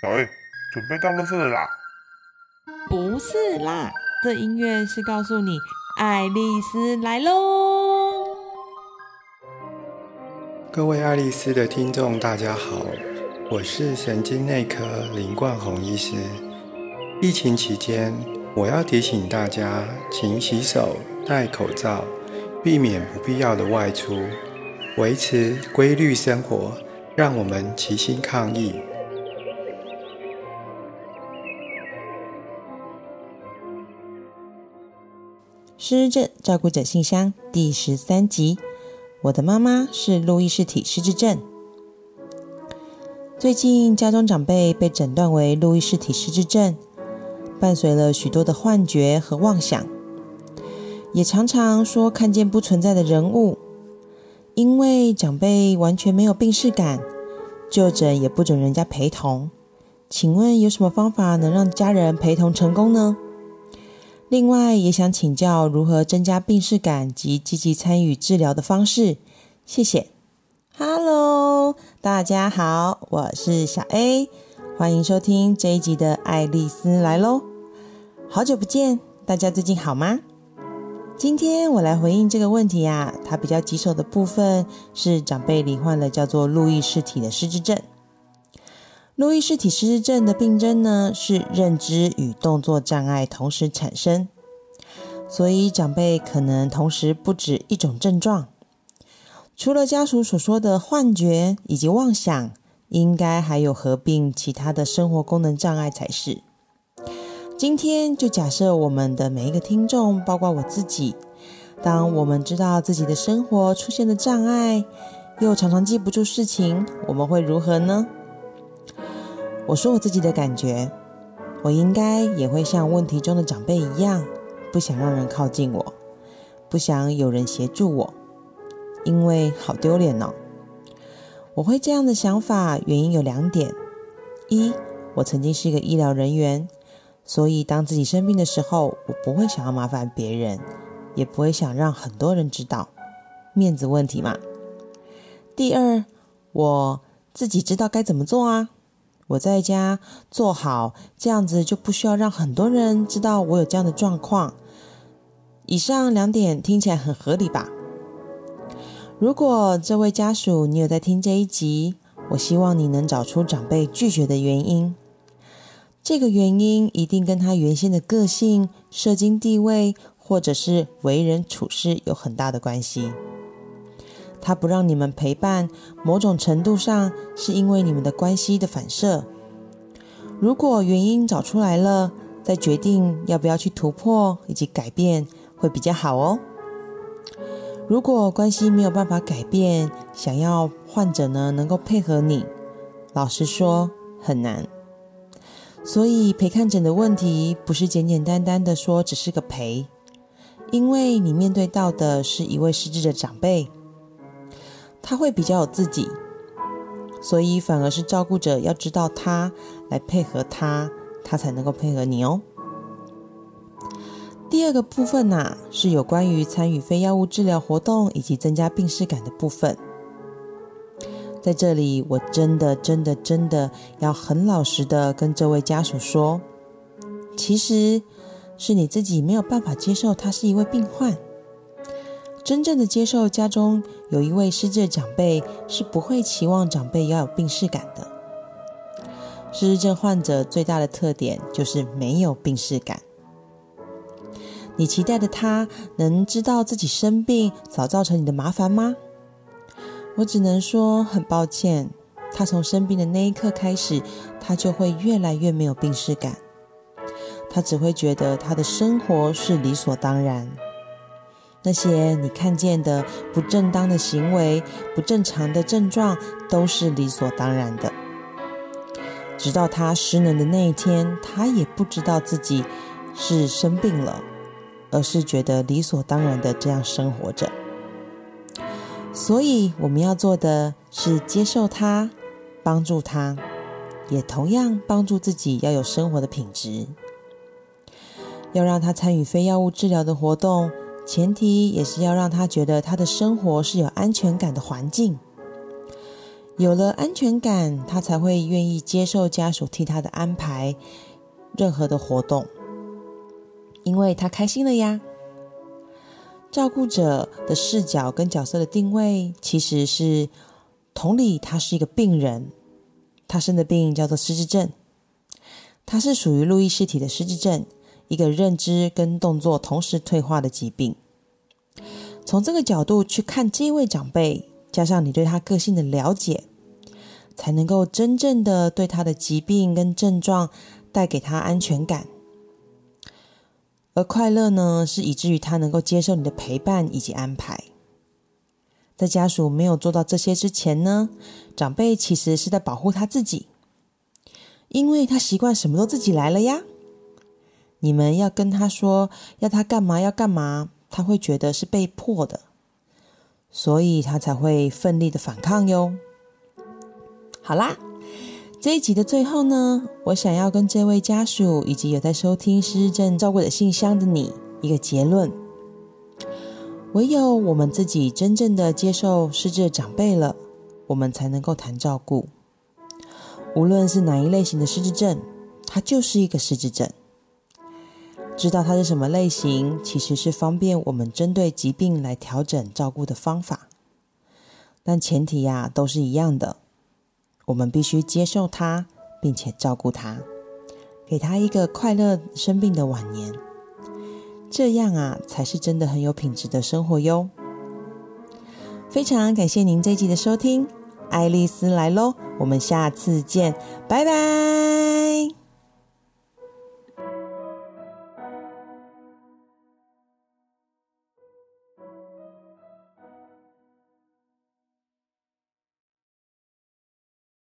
小 A， 准备到垃圾了啦！不是啦，这音乐是告诉你爱丽丝来喽。各位爱丽丝的听众，大家好，我是神经内科林冠宏医师。疫情期间，我要提醒大家，勤洗手、戴口罩，避免不必要的外出，维持规律生活，让我们齐心抗疫。失智症照顾者信箱第13集，我的妈妈是路易氏体失智症。最近家中长辈被诊断为路易氏体失智症，伴随了许多的幻觉和妄想，也常常说看见不存在的人物。因为长辈完全没有病识感，就诊也不准人家陪同。请问有什么方法能让家人陪同成功呢？另外也想请教如何增加病识感及积极参与治疗的方式，谢谢。Hello， 大家好，我是小 A， 欢迎收听这一集的爱丽丝来咯。好久不见，大家最近好吗？今天我来回应这个问题啊，它比较棘手的部分是长辈罹患了叫做路易氏体的失智症。路易氏体失智症的病症呢，是认知与动作障碍同时产生，所以长辈可能同时不止一种症状。除了家属所说的幻觉以及妄想，应该还有合并其他的生活功能障碍才是。今天就假设我们的每一个听众，包括我自己，当我们知道自己的生活出现的障碍，又常常记不住事情，我们会如何呢？我说我自己的感觉，我应该也会像问题中的长辈一样，不想让人靠近我，不想有人协助我，因为好丢脸哦。我会这样的想法，原因有2点：一，我曾经是一个医疗人员，所以当自己生病的时候，我不会想要麻烦别人，也不会想让很多人知道，面子问题嘛。第二，我自己知道该怎么做啊，我在家做好，这样子就不需要让很多人知道我有这样的状况。以上2点听起来很合理吧？如果这位家属你有在听这一集，我希望你能找出长辈拒绝的原因。这个原因一定跟他原先的个性、社经地位或者是为人处事有很大的关系。他不让你们陪伴，某种程度上是因为你们的关系的反射。如果原因找出来了，再决定要不要去突破以及改变会比较好哦。如果关系没有办法改变，想要患者呢能够配合你，老实说很难。所以陪看诊的问题不是简简单单的说只是个陪，因为你面对到的是一位失智的长辈，他会比较有自己，所以反而是照顾者要知道他，来配合他，他才能够配合你哦。第2个部分是有关于参与非药物治疗活动以及增加病识感的部分。在这里我真的要很老实的跟这位家属说，其实是你自己没有办法接受他是一位病患。真正的接受家中有一位失智的长辈，是不会期望长辈要有病识感的。失智症患者最大的特点就是没有病识感。你期待的他能知道自己生病，早造成你的麻烦吗？我只能说很抱歉，他从生病的那一刻开始，他就会越来越没有病识感。他只会觉得他的生活是理所当然。那些你看见的不正当的行为、不正常的症状都是理所当然的。直到他失能的那一天，他也不知道自己是生病了，而是觉得理所当然的这样生活着。所以我们要做的是接受他，帮助他，也同样帮助自己要有生活的品质。要让他参与非药物治疗的活动，前提也是要让他觉得他的生活是有安全感的环境。有了安全感，他才会愿意接受家属替他的安排任何的活动，因为他开心了呀。照顾者的视角跟角色的定位其实是同理，他是一个病人，他生的病叫做失智症，他是属于路易氏体的失智症，一个认知跟动作同时退化的疾病。从这个角度去看这位长辈，加上你对他个性的了解，才能够真正的对他的疾病跟症状带给他安全感。而快乐呢，是以至于他能够接受你的陪伴以及安排。在家属没有做到这些之前呢，长辈其实是在保护他自己，因为他习惯什么都自己来了呀。你们要跟他说要他干嘛要干嘛，他会觉得是被迫的，所以他才会奋力的反抗哟。好啦，这一集的最后呢，我想要跟这位家属以及有在收听失智症照顾者信箱的你一个结论：唯有我们自己真正的接受失智的长辈了，我们才能够谈照顾。无论是哪一类型的失智症，它就是一个失智症。知道它是什么类型，其实是方便我们针对疾病来调整照顾的方法。但前提啊，都是一样的，我们必须接受它，并且照顾它，给它一个快乐生病的晚年。这样啊，才是真的很有品质的生活哟。非常感谢您这一集的收听，爱丽丝来咯，我们下次见，拜拜。